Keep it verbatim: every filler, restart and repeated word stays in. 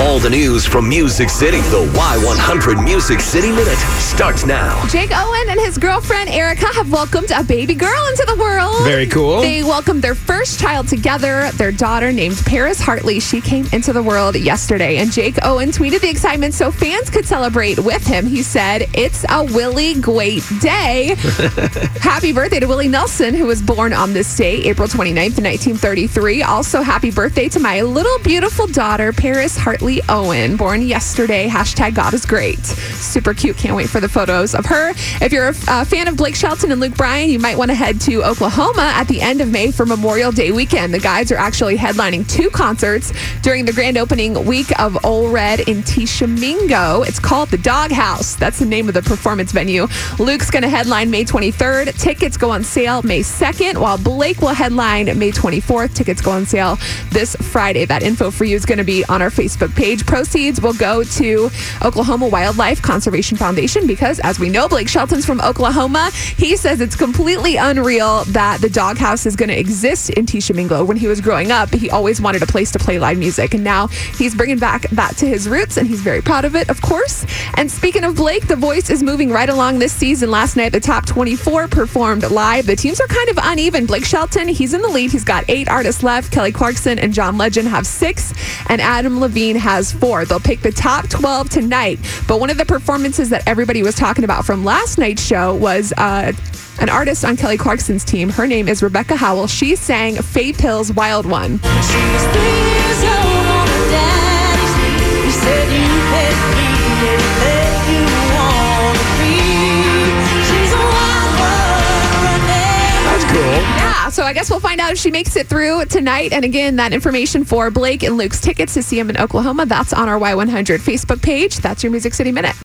All the news from Music City. The Y one hundred Music City Minute starts now. Jake Owen and his girlfriend Erica have welcomed a baby girl into the world. Very cool. They welcomed their first child together, their daughter named Paris Hartley. She came into the world yesterday, and Jake Owen tweeted the excitement so fans could celebrate with him. He said, "It's a Willie great day." Happy birthday to Willie Nelson, who was born on this day, April twenty-ninth, nineteen thirty-three. Also, happy birthday to my little beautiful daughter, Paris Hartley Owen, born yesterday. Hashtag God is great. Super cute. Can't wait for the photos of her. If you're a, a fan of Blake Shelton and Luke Bryan, you might want to head to Oklahoma at the end of May for Memorial Day weekend. The guys are actually headlining two concerts during the grand opening week of Ole Red in Tishomingo. It's called the Dog House. That's the name of the performance venue. Luke's going to headline May twenty-third. Tickets go on sale May second, while Blake will headline May twenty-fourth. Tickets go on sale this Friday. That info for you is going to be on our Facebook page. Page proceeds will go to Oklahoma Wildlife Conservation Foundation because, as we know, Blake Shelton's from Oklahoma. He says it's completely unreal that the Dog House is going to exist in Tishomingo. When he was growing up, he always wanted a place to play live music, and now he's bringing back that to his roots, and he's very proud of it, of course. And speaking of Blake, The Voice is moving right along this season. Last night, the top twenty-four performed live. The teams are kind of uneven. Blake Shelton, he's in the lead. He's got eight artists left. Kelly Clarkson and John Legend have six, and Adam Levine has has four. They'll pick the top twelve tonight. But one of the performances that everybody was talking about from last night's show was uh, an artist on Kelly Clarkson's team. Her name is Rebecca Howell. She sang Faye Pill's Wild One. She's three years old on her daddy's knee. He said you can be anything you want to be. She's a wild one. That's cool. So I guess we'll find out if she makes it through tonight. And again, that information for Blake and Luke's tickets to see him in Oklahoma, that's on our Y one hundred Facebook page. That's your Music City Minute.